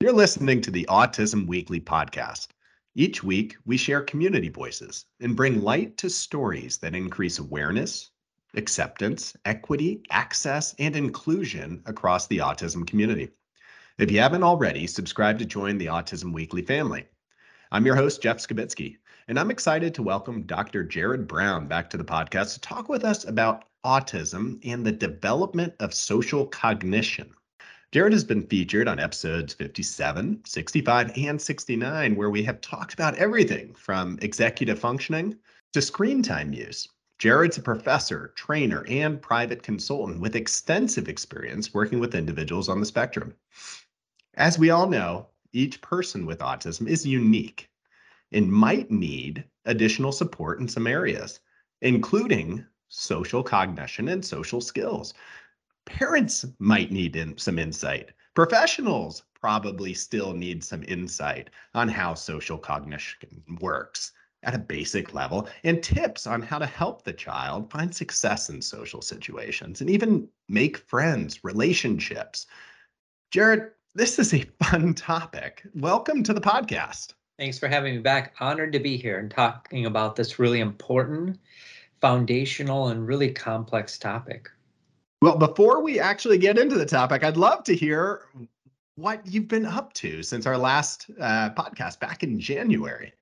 You're listening to the Autism Weekly Podcast. Each week, we share community voices and bring light to stories that increase awareness, acceptance, equity, access, and inclusion across the autism community. If you haven't already, subscribe to join the Autism Weekly family. I'm your host, Jeff Skabitsky, and I'm excited to welcome Dr. Jared Brown back to the podcast to talk with us about autism and the development of social cognition. Jared has been featured on episodes 57, 65, and 69, where we have talked about everything from executive functioning to screen time use. Jared's a professor, trainer, and private consultant with extensive experience working with individuals on the spectrum. As we all know, each person with autism is unique and might need additional support in some areas, including social cognition and social skills. Parents might need some insight. Professionals probably still need some insight on how social cognition works at a basic level and tips on how to help the child find success in social situations and even make friends, relationships. Jared, this is a fun topic. Welcome to the podcast. Thanks for having me back. Honored to be here and talking about this really important, foundational, and really complex topic. Well, before we actually get into the topic, I'd love to hear what you've been up to since our last podcast back in January.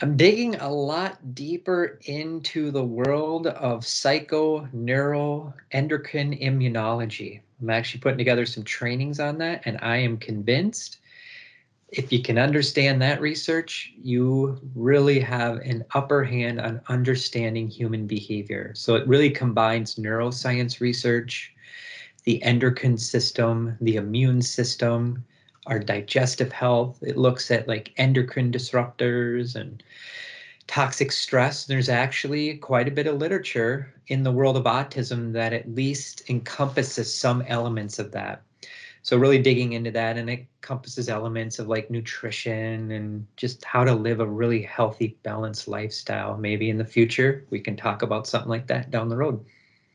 I'm digging a lot deeper into the world of psychoneuroendocrine immunology. I'm actually putting together some trainings on that, and I am convinced if you can understand that research, you really have an upper hand on understanding human behavior. So it really combines neuroscience research, the endocrine system, the immune system, our digestive health. It looks at like endocrine disruptors and toxic stress. There's actually quite a bit of literature in the world of autism that at least encompasses some elements of that. So really digging into that, and it encompasses elements of like nutrition and just how to live a really healthy, balanced lifestyle. Maybe in the future, we can talk about something like that down the road.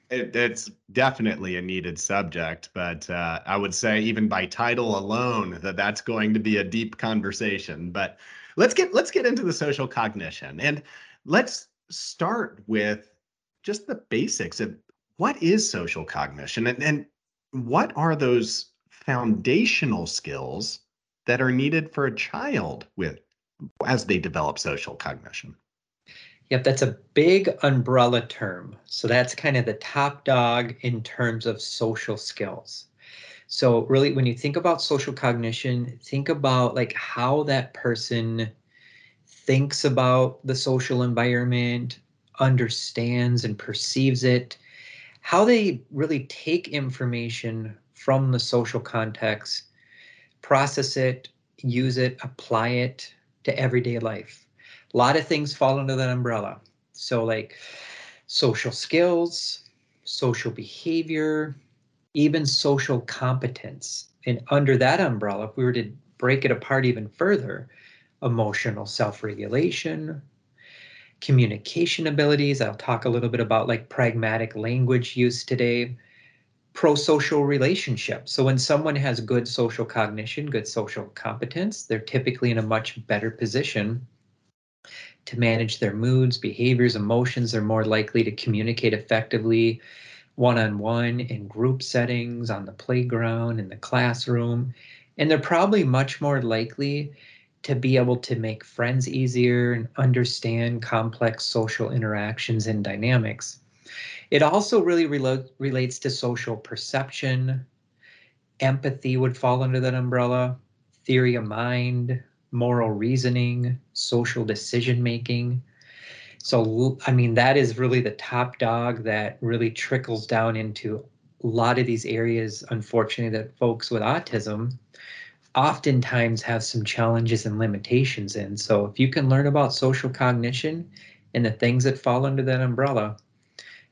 It's definitely a needed subject, but I would say even by title alone, that's going to be a deep conversation. But let's get into the social cognition, and let's start with just the basics of what is social cognition and what are those foundational skills that are needed for a child with as they develop social cognition. Yep, that's a big umbrella term. So that's kind of the top dog in terms of social skills. So really, when you think about social cognition, think about like how that person thinks about the social environment, understands and perceives it, how they really take information from the social context, process it, use it, apply it to everyday life. A lot of things fall under that umbrella. So like social skills, social behavior, even social competence. And under that umbrella, if we were to break it apart even further, emotional self-regulation, communication abilities. I'll talk a little bit about like pragmatic language use today. Pro-social relationships. So when someone has good social cognition, good social competence, they're typically in a much better position to manage their moods, behaviors, emotions. They're more likely to communicate effectively one-on-one in group settings, on the playground, in the classroom. And they're probably much more likely to be able to make friends easier and understand complex social interactions and dynamics. It also really relates to social perception. Empathy would fall under that umbrella. Theory of mind, moral reasoning, social decision making. So, I mean, that is really the top dog that really trickles down into a lot of these areas, unfortunately, that folks with autism oftentimes have some challenges and limitations in. So if you can learn about social cognition and the things that fall under that umbrella,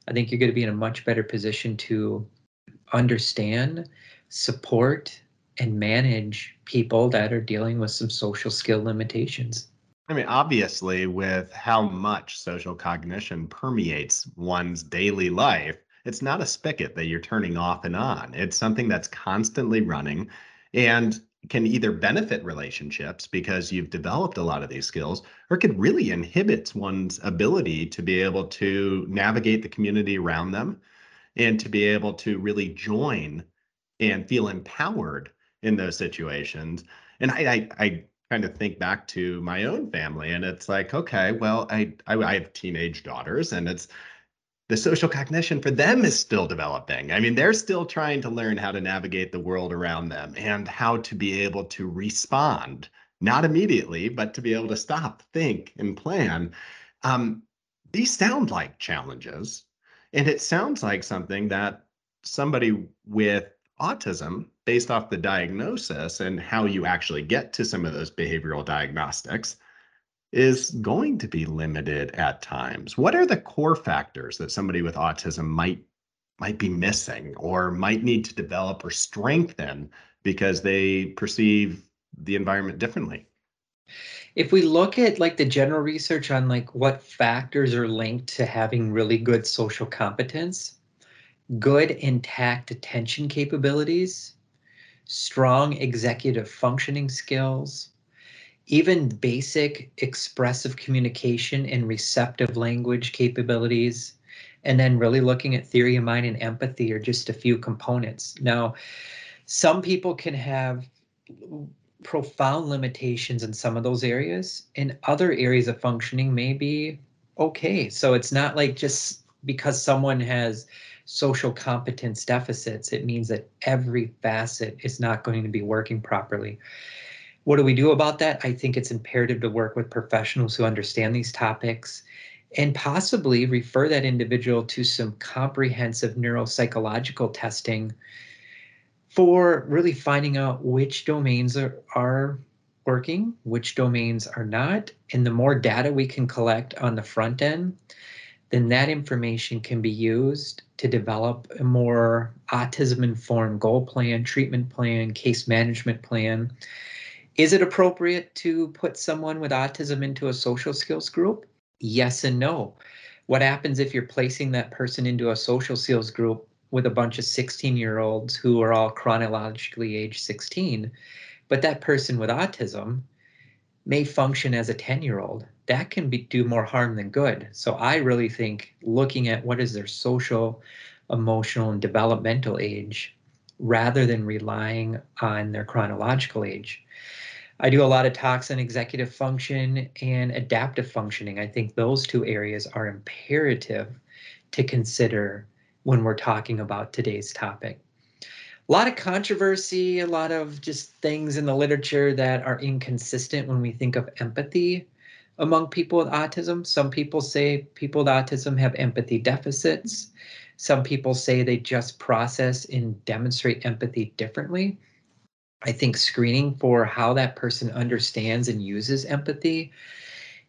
I think you're going to be in a much better position to understand, support, and manage people that are dealing with some social skill limitations. I mean, obviously, with how much social cognition permeates one's daily life, It's not a spigot that you're turning off and on. It's something that's constantly running and can either benefit relationships because you've developed a lot of these skills, or could really inhibit one's ability to be able to navigate the community around them and to be able to really join and feel empowered in those situations. And I kind of think back to my own family, and it's like, okay, well, I have teenage daughters, and it's the social cognition for them is still developing. I mean, they're still trying to learn how to navigate the world around them and how to be able to respond, not immediately, but to be able to stop, think, and plan. These sound like challenges, and it sounds like something that somebody with autism, based off the diagnosis and how you actually get to some of those behavioral diagnostics, is going to be limited at times. What are the core factors that somebody with autism might be missing or might need to develop or strengthen because they perceive the environment differently? If we look at like the general research on like what factors are linked to having really good social competence, good intact attention capabilities, strong executive functioning skills, even basic expressive communication and receptive language capabilities, and then really looking at theory of mind and empathy are just a few components. Now, some people can have profound limitations in some of those areas, and other areas of functioning may be okay. So it's not like just because someone has social competence deficits, it means that every facet is not going to be working properly. What do we do about that? I think it's imperative to work with professionals who understand these topics and possibly refer that individual to some comprehensive neuropsychological testing for really finding out which domains are working, which domains are not. And the more data we can collect on the front end, then that information can be used to develop a more autism-informed goal plan, treatment plan, case management plan. Is it appropriate to put someone with autism into a social skills group? Yes and no. What happens if you're placing that person into a social skills group with a bunch of 16-year-olds who are all chronologically age 16, but that person with autism may function as a 10-year-old? That can do more harm than good. So I really think looking at what is their social, emotional, and developmental age rather than relying on their chronological age. I do a lot of talks on executive function and adaptive functioning. I think those two areas are imperative to consider when we're talking about today's topic. A lot of controversy, a lot of just things in the literature that are inconsistent when we think of empathy among people with autism. Some people say people with autism have empathy deficits. Some people say they just process and demonstrate empathy differently. I think screening for how that person understands and uses empathy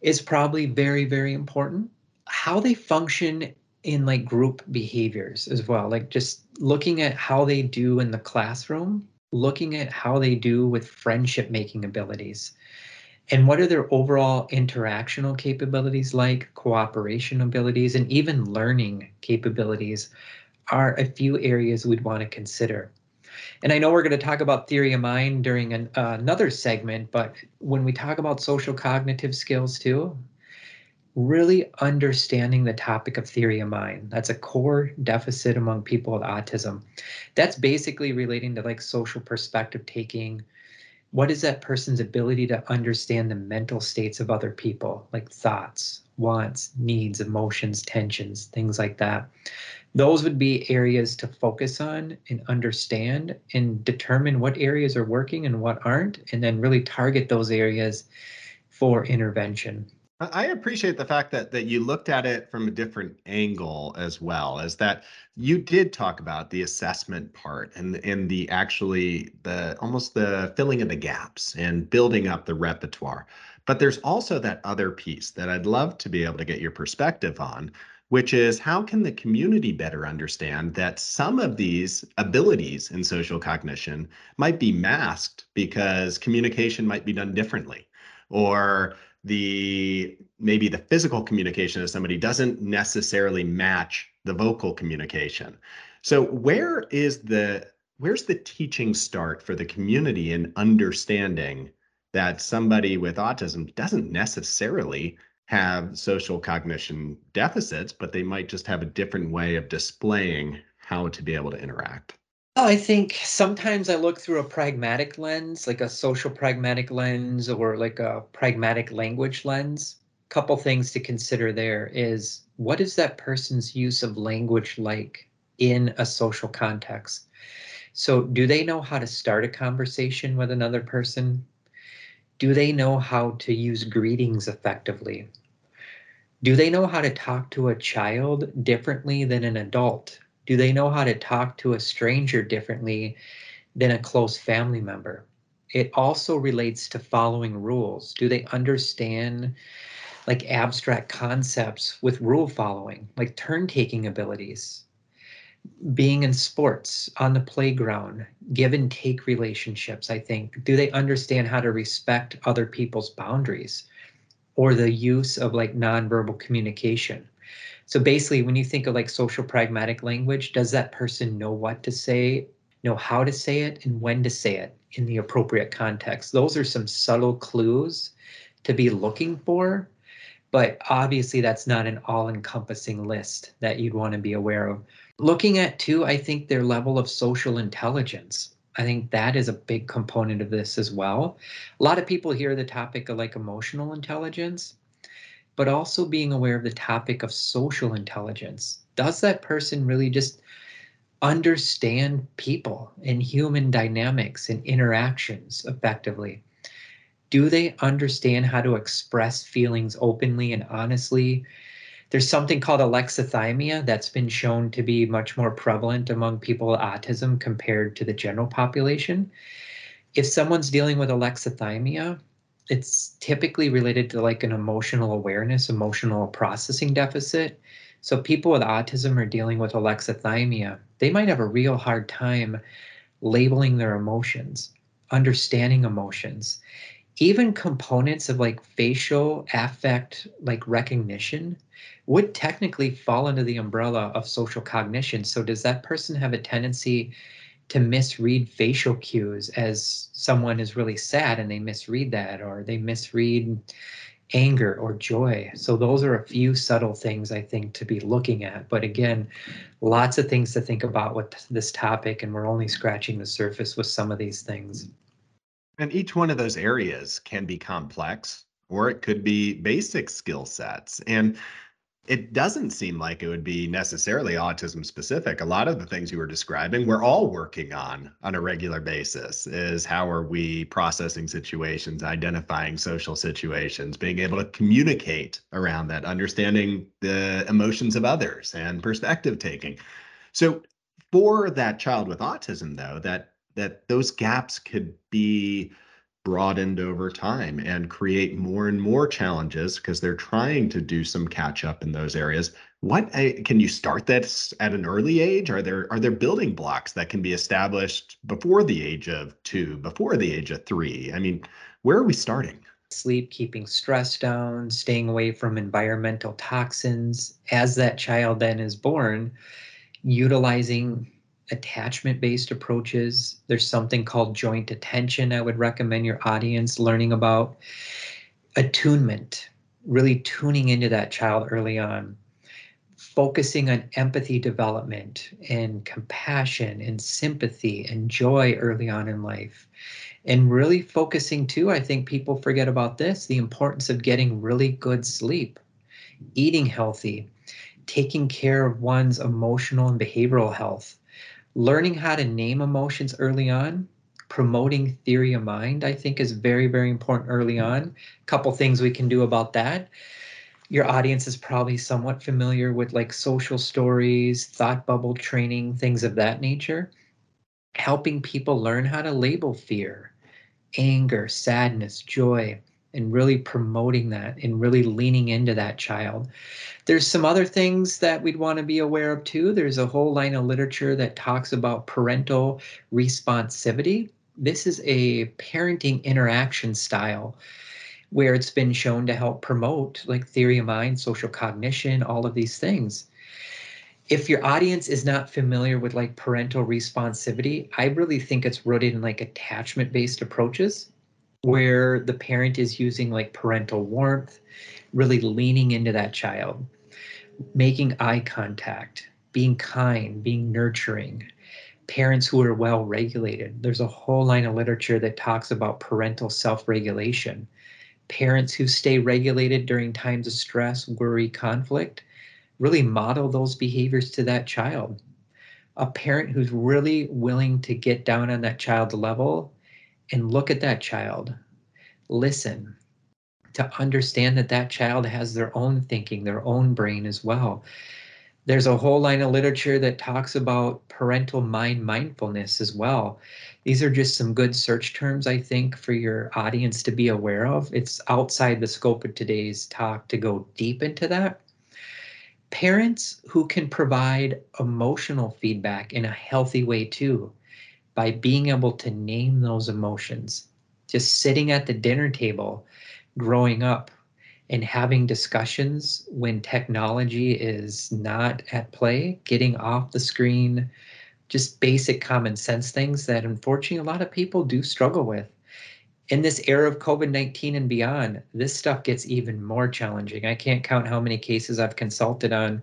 is probably very, very important. How they function in like group behaviors as well, like just looking at how they do in the classroom, looking at how they do with friendship making abilities, and what are their overall interactional capabilities like, cooperation abilities, and even learning capabilities are a few areas we'd want to consider. And I know we're going to talk about theory of mind during another segment, but when we talk about social cognitive skills too, really understanding the topic of theory of mind. That's a core deficit among people with autism. That's basically relating to like social perspective taking. What is that person's ability to understand the mental states of other people, like thoughts, wants, needs, emotions, tensions, things like that? Those would be areas to focus on and understand and determine what areas are working and what aren't, and then really target those areas for intervention. I appreciate the fact that you looked at it from a different angle as well, as that you did talk about the assessment part and the actually the almost the filling of the gaps and building up the repertoire. But there's also that other piece that I'd love to be able to get your perspective on, which is how can the community better understand that some of these abilities in social cognition might be masked because communication might be done differently, or maybe the physical communication of somebody doesn't necessarily match the vocal communication. So where's the teaching start for the community in understanding that somebody with autism doesn't necessarily have social cognition deficits, but they might just have a different way of displaying how to be able to interact? Oh, I think sometimes I look through a pragmatic lens, like a social pragmatic lens or like a pragmatic language lens. A couple things to consider there is, what is that person's use of language like in a social context? So do they know how to start a conversation with another person? Do they know how to use greetings effectively? Do they know how to talk to a child differently than an adult? Do they know how to talk to a stranger differently than a close family member? It also relates to following rules. Do they understand like abstract concepts with rule following, like turn-taking abilities, being in sports, on the playground, give and take relationships, I think? Do they understand how to respect other people's boundaries or the use of like nonverbal communication? So basically, when you think of like social pragmatic language, does that person know what to say, know how to say it, and when to say it in the appropriate context? Those are some subtle clues to be looking for, but obviously that's not an all-encompassing list that you'd want to be aware of. Looking at, too, I think their level of social intelligence. I think that is a big component of this as well. A lot of people hear the topic of like emotional intelligence, but also being aware of the topic of social intelligence. Does that person really just understand people and human dynamics and interactions effectively? Do they understand how to express feelings openly and honestly? There's something called alexithymia that's been shown to be much more prevalent among people with autism compared to the general population. If someone's dealing with alexithymia, it's typically related to like an emotional awareness, emotional processing deficit. So people with autism are dealing with alexithymia. They might have a real hard time labeling their emotions, understanding emotions, even components of like facial affect, like recognition would technically fall under the umbrella of social cognition. So does that person have a tendency to misread facial cues as someone is really sad and they misread that, or they misread anger or joy? So those are a few subtle things I think to be looking at. But again, lots of things to think about with this topic, and we're only scratching the surface with some of these things. And each one of those areas can be complex, or it could be basic skill sets. And it doesn't seem like it would be necessarily autism specific. A lot of the things you were describing, we're all working on a regular basis, is how are we processing situations, identifying social situations, being able to communicate around that, understanding the emotions of others, and perspective taking. So for that child with autism, though, that those gaps could be broadened over time and create more and more challenges because they're trying to do some catch up in those areas. What can you start that at an early age? Are there building blocks that can be established before the age of 2, before the age of 3? I mean, where are we starting? Sleep, keeping stress down, staying away from environmental toxins. As that child then is born, utilizing attachment-based approaches. There's something called joint attention I would recommend your audience learning about. Attunement, really tuning into that child early on. Focusing on empathy development and compassion and sympathy and joy early on in life. And really focusing too, I think people forget about this, the importance of getting really good sleep, eating healthy, taking care of one's emotional and behavioral health. Learning how to name emotions early on, promoting theory of mind, I think is very, very important early on. A couple things we can do about that. Your audience is probably somewhat familiar with like social stories, thought bubble training, things of that nature. Helping people learn how to label fear, anger, sadness, joy, and really promoting that and really leaning into that child. There's some other things that we'd want to be aware of too. There's a whole line of literature that talks about parental responsivity. This is a parenting interaction style where it's been shown to help promote like theory of mind, social cognition, all of these things. If your audience is not familiar with like parental responsivity, I really think it's rooted in like attachment-based approaches where the parent is using like parental warmth, really leaning into that child, making eye contact, being kind, being nurturing, parents who are well regulated. There's a whole line of literature that talks about parental self-regulation. Parents who stay regulated during times of stress, worry, conflict, really model those behaviors to that child. A parent who's really willing to get down on that child's level and look at that child, listen, to understand that that child has their own thinking, their own brain as well. There's a whole line of literature that talks about parental mindfulness as well. These are just some good search terms, I think, for your audience to be aware of. It's outside the scope of today's talk to go deep into that. Parents who can provide emotional feedback in a healthy way too, by being able to name those emotions, just sitting at the dinner table, growing up, and having discussions when technology is not at play, getting off the screen, just basic common sense things that unfortunately a lot of people do struggle with. In this era of COVID-19 and beyond, this stuff gets even more challenging. I can't count how many cases I've consulted on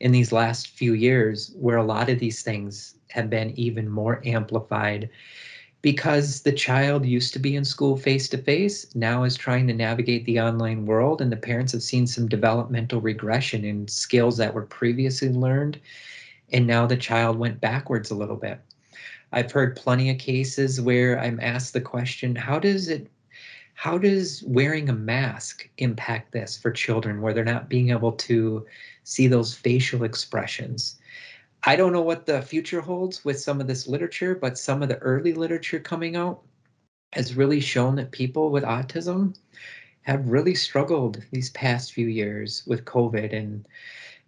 in these last few years where a lot of these things have been even more amplified because the child used to be in school face-to-face, now is trying to navigate the online world, and the parents have seen some developmental regression in skills that were previously learned, and now the child went backwards a little bit. I've heard plenty of cases where I'm asked the question, how does wearing a mask impact this for children where they're not being able to see those facial expressions? I don't know what the future holds with some of this literature, but some of the early literature coming out has really shown that people with autism have really struggled these past few years with COVID and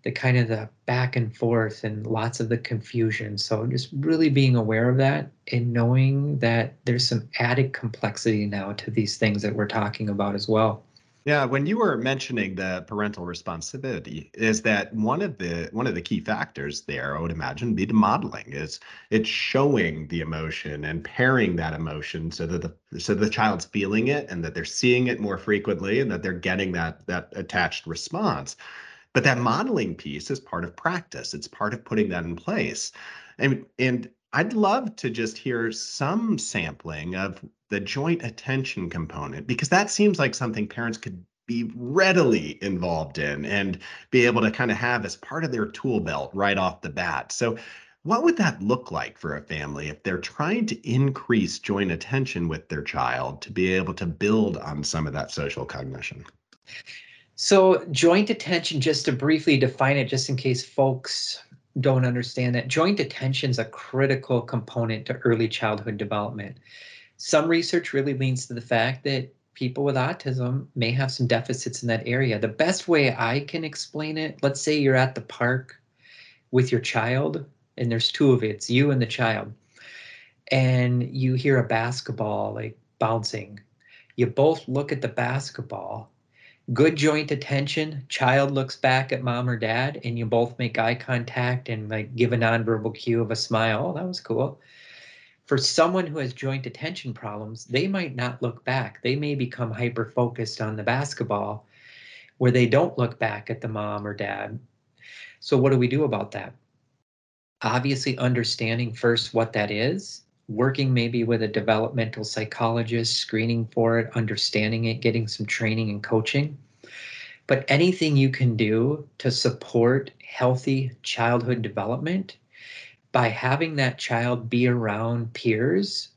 the kind of the back and forth and lots of the confusion. So just really being aware of that and knowing that there's some added complexity now to these things that we're talking about as well. Yeah, when you were mentioning the parental responsibility, is that one of the key factors there, I would imagine, be the modeling. It's showing the emotion and pairing that emotion so that the child's feeling it and that they're seeing it more frequently and that they're getting that attached response. But that modeling piece is part of practice. It's part of putting that in place. And I'd love to just hear some sampling of the joint attention component, because that seems like something parents could be readily involved in and be able to kind of have as part of their tool belt right off the bat. So what would that look like for a family if they're trying to increase joint attention with their child to be able to build on some of that social cognition? So joint attention, just to briefly define it, just in case folks don't understand that, joint attention is a critical component to early childhood development. Some research really leans to the fact that people with autism may have some deficits in that area. The best way I can explain it, let's say you're at the park with your child, and there's two of you, it's you and the child, and you hear a basketball like bouncing. You both look at the basketball, good joint attention, child looks back at mom or dad, and you both make eye contact and like give a nonverbal cue of a smile. Oh, that was cool. For someone who has joint attention problems, they might not look back. They may become hyper-focused on the basketball where they don't look back at the mom or dad. So what do we do about that? Obviously, understanding first what that is, working maybe with a developmental psychologist, screening for it, understanding it, getting some training and coaching. But anything you can do to support healthy childhood development by having that child be around peers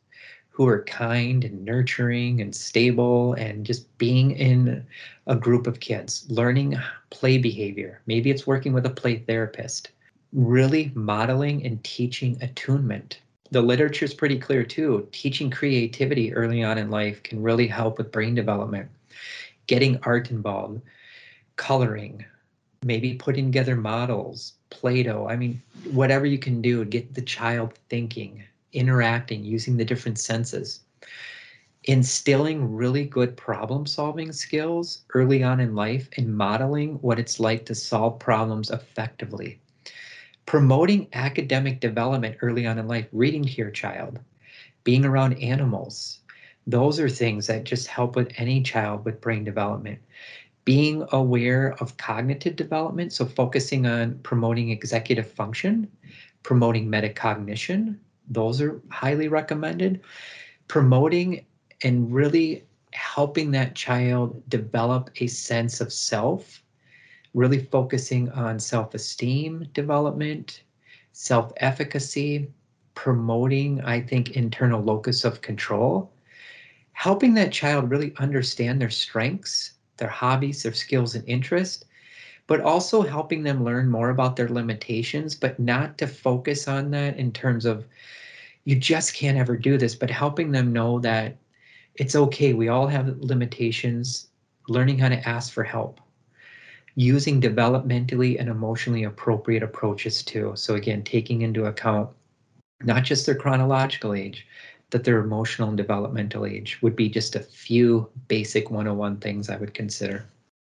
who are kind and nurturing and stable and just being in a group of kids, learning play behavior. Maybe it's working with a play therapist, really modeling and teaching attunement. The literature is pretty clear too. Teaching creativity early on in life can really help with brain development, getting art involved, coloring, maybe putting together models, Play-Doh, whatever you can do, get the child thinking, interacting, using the different senses. Instilling really good problem-solving skills early on in life and modeling what it's like to solve problems effectively. promoting academic development early on in life, reading to your child, being around animals. Those are things that just help with any child with brain development. Being aware of cognitive development, so focusing on promoting executive function, promoting metacognition, those are highly recommended. Promoting and really helping that child develop a sense of self, really focusing on self-esteem development, self-efficacy, promoting, I think, internal locus of control, helping that child really understand their strengths, their hobbies, their skills and interests, but also helping them learn more about their limitations, but not to focus on that in terms of you just can't ever do this, but helping them know that it's okay, we all have limitations, learning how to ask for help, using developmentally and emotionally appropriate approaches too. So again, taking into account not just their chronological age, that their emotional and developmental age would be just a few basic 101 things I would consider.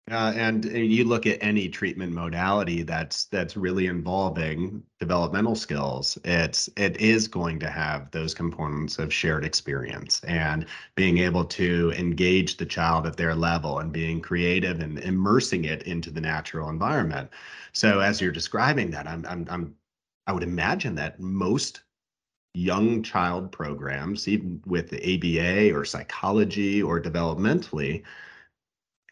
And you look at any treatment modality that's really involving developmental skills, it is going to have those components of shared experience and being able to engage the child at their level and being creative and immersing it into the natural environment. So as you're describing that, I would imagine that most young child programs, even with the ABA or psychology or developmentally,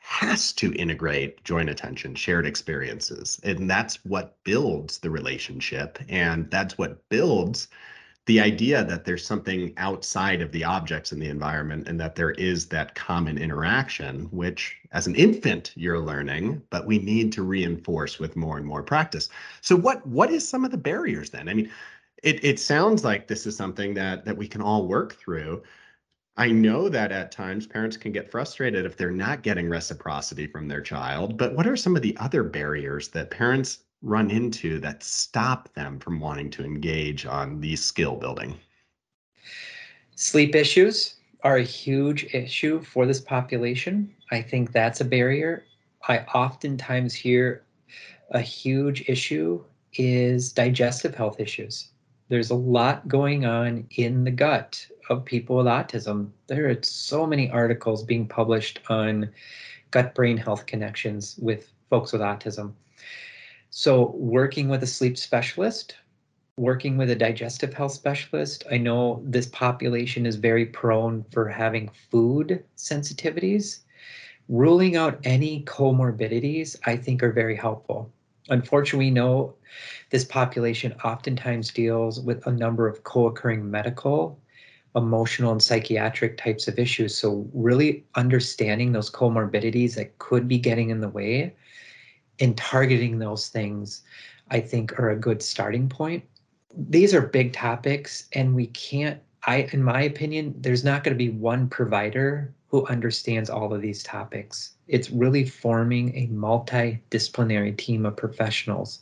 has to integrate joint attention, shared experiences. And that's what builds the relationship. And that's what builds the idea that there's something outside of the objects in the environment and that there is that common interaction, which as an infant you're learning, but we need to reinforce with more and more practice. So what is some of the barriers then? I mean, it sounds like this is something that we can all work through. I know that at times parents can get frustrated if they're not getting reciprocity from their child, but what are some of the other barriers that parents run into that stop them from wanting to engage on these skill building? Sleep issues are a huge issue for this population. I think that's a barrier. I oftentimes hear a huge issue is digestive health issues. There's a lot going on in the gut of people with autism. There are so many articles being published on gut-brain health connections with folks with autism. So working with a sleep specialist, working with a digestive health specialist, I know this population is very prone for having food sensitivities. Ruling out any comorbidities, I think, are very helpful. Unfortunately, we know this population oftentimes deals with a number of co-occurring medical, emotional, and psychiatric types of issues. So really understanding those comorbidities that could be getting in the way and targeting those things, I think, are a good starting point. These are big topics, and we can't, in my opinion, there's not going to be one provider who understands all of these topics. It's really forming a multidisciplinary team of professionals,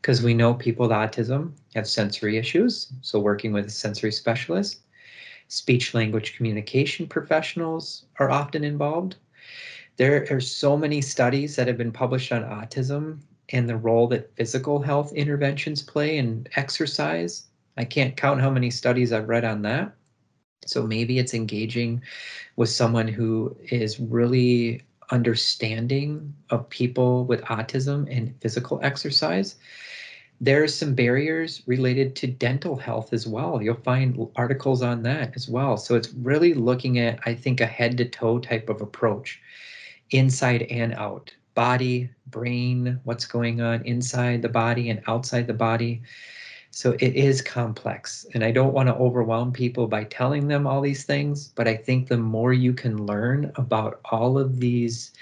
because we know people with autism have sensory issues. So working with a sensory specialist, speech language communication professionals are often involved. There are so many studies that have been published on autism and the role that physical health interventions play and exercise. I can't count how many studies I've read on that. So maybe it's engaging with someone who is really understanding of people with autism and physical exercise. There are some barriers related to dental health as well. You'll find articles on that as well. So it's really looking at, I think, a head-to-toe type of approach, inside and out, body, brain, what's going on inside the body and outside the body. So it is complex, and I don't want to overwhelm people by telling them all these things, but I think the more you can learn about all of these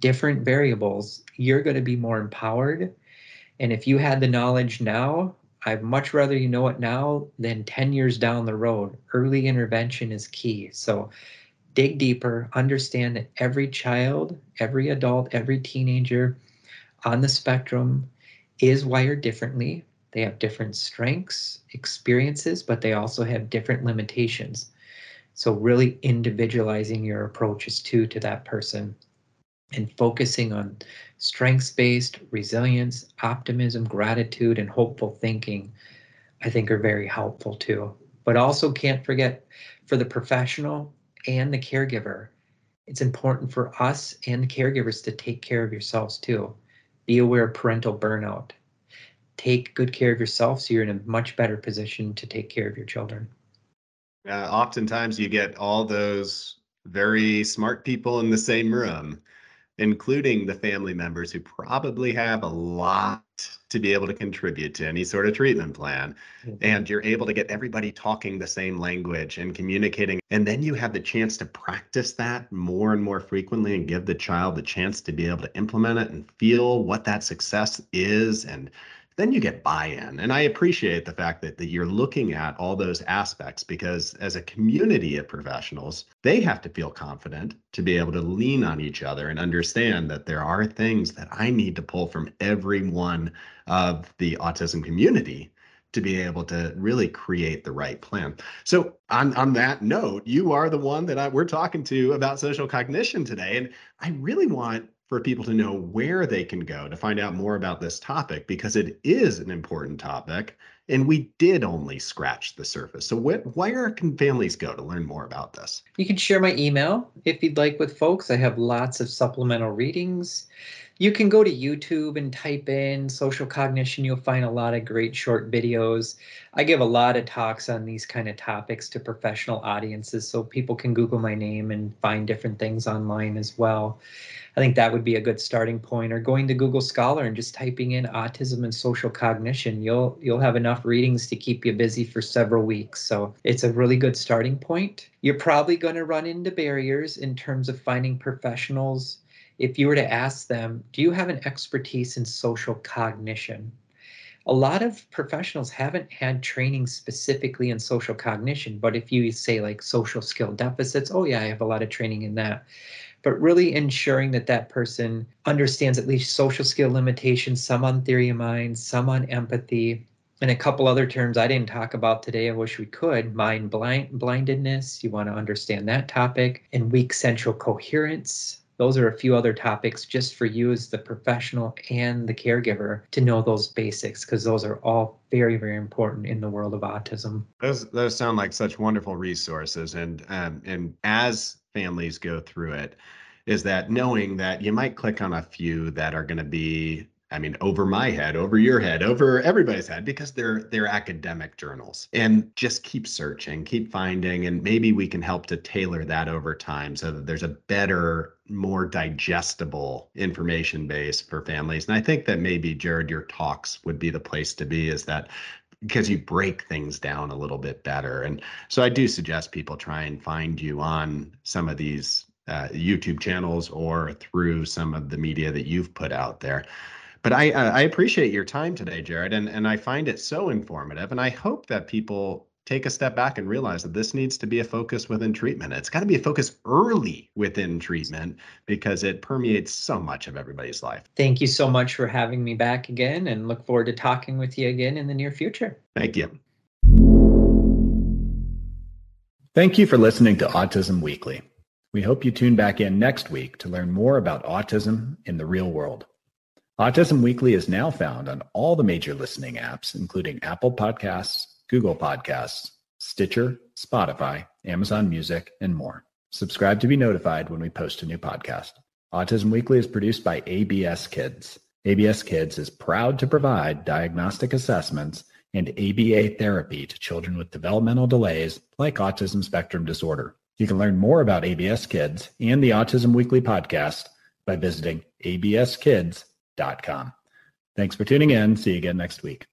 different variables, you're going to be more empowered. And if you had the knowledge now, I'd much rather you know it now than 10 years down the road. Early intervention is key. So dig deeper, understand that every child, every adult, every teenager on the spectrum is wired differently. They have different strengths, experiences, but they also have different limitations. So really individualizing your approaches to that person. and focusing on strengths-based resilience, optimism, gratitude, and hopeful thinking, I think are very helpful too. But also can't forget, for the professional and the caregiver, it's important for us and the caregivers to take care of yourselves too. Be aware of parental burnout. Take good care of yourself so you're in a much better position to take care of your children. Oftentimes you get all those very smart people in the same room, including the family members who probably have a lot to be able to contribute to any sort of treatment plan. Mm-hmm. And you're able to get everybody talking the same language and communicating. And then you have the chance to practice that more and more frequently and give the child the chance to be able to implement it and feel what that success is. And then you get buy-in. And I appreciate the fact that, you're looking at all those aspects, because as a community of professionals, they have to feel confident to be able to lean on each other and understand that there are things that I need to pull from every one of the autism community to be able to really create the right plan. So on that note, you are the one that we're talking to about social cognition today. And I really want for people to know where they can go to find out more about this topic, because it is an important topic and we did only scratch the surface. So where can families go to learn more about this? You can share my email if you'd like with folks. I have lots of supplemental readings. You can go to YouTube and type in social cognition. You'll find a lot of great short videos. I give a lot of talks on these kind of topics to professional audiences, so people can Google my name and find different things online as well. I think that would be a good starting point, or going to Google Scholar and just typing in autism and social cognition. You'll have enough readings to keep you busy for several weeks, so it's a really good starting point. You're probably going to run into barriers in terms of finding professionals. If you were to ask them, do you have an expertise in social cognition? A lot of professionals haven't had training specifically in social cognition, but if you say like social skill deficits, oh yeah, I have a lot of training in that. But really ensuring that that person understands at least social skill limitations, some on theory of mind, some on empathy, and a couple other terms I didn't talk about today, I wish we could. Mind blindness, you want to understand that topic, and weak central coherence. Those are a few other topics just for you as the professional and the caregiver to know those basics, because those are all very, very important in the world of autism. Those sound like such wonderful resources. And as families go through it, is that knowing that you might click on a few that are going to be, I mean, over my head, over your head, over everybody's head, because they're academic journals. And just keep searching, keep finding, and maybe we can help to tailor that over time so that there's a better, more digestible information base for families. And I think that maybe, Jared, your talks would be the place to be, is that because you break things down a little bit better. And so I do suggest people try and find you on some of these YouTube channels or through some of the media that you've put out there. But I appreciate your time today, Jared, and I find it so informative. And I hope that people take a step back and realize that this needs to be a focus within treatment. It's got to be a focus early within treatment, because it permeates so much of everybody's life. Thank you so much for having me back again, and look forward to talking with you again in the near future. Thank you. Thank you for listening to Autism Weekly. We hope you tune back in next week to learn more about autism in the real world. Autism Weekly is now found on all the major listening apps, including Apple Podcasts, Google Podcasts, Stitcher, Spotify, Amazon Music, and more. Subscribe to be notified when we post a new podcast. Autism Weekly is produced by ABS Kids. ABS Kids is proud to provide diagnostic assessments and ABA therapy to children with developmental delays like autism spectrum disorder. You can learn more about ABS Kids and the Autism Weekly podcast by visiting abskids.com. Thanks for tuning in. See you again next week.